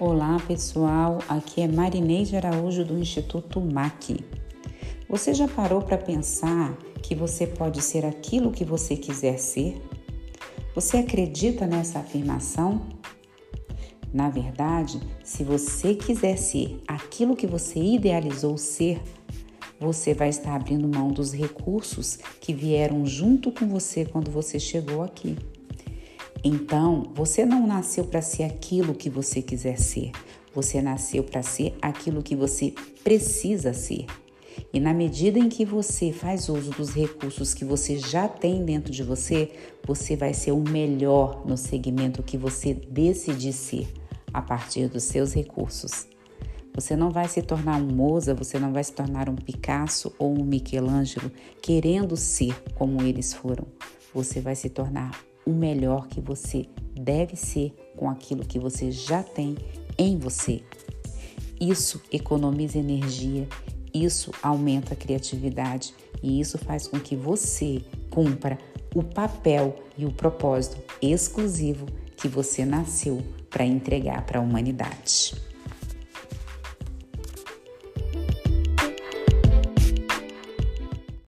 Olá pessoal, aqui é Marineide Araújo do Instituto MAC. Você já parou para pensar que você pode ser aquilo que você quiser ser? Você acredita nessa afirmação? Na verdade, se você quiser ser aquilo que você idealizou ser, você vai estar abrindo mão dos recursos que vieram junto com você quando você chegou aqui. Então, você não nasceu para ser aquilo que você quiser ser. Você nasceu para ser aquilo que você precisa ser. E na medida em que você faz uso dos recursos que você já tem dentro de você, você vai ser o melhor no segmento que você decidir ser a partir dos seus recursos. Você não vai se tornar um Moza, você não vai se tornar um Picasso ou um Michelangelo querendo ser como eles foram. Você vai se tornar o melhor que você deve ser com aquilo que você já tem em você. Isso economiza energia, isso aumenta a criatividade e isso faz com que você cumpra o papel e o propósito exclusivo que você nasceu para entregar para a humanidade.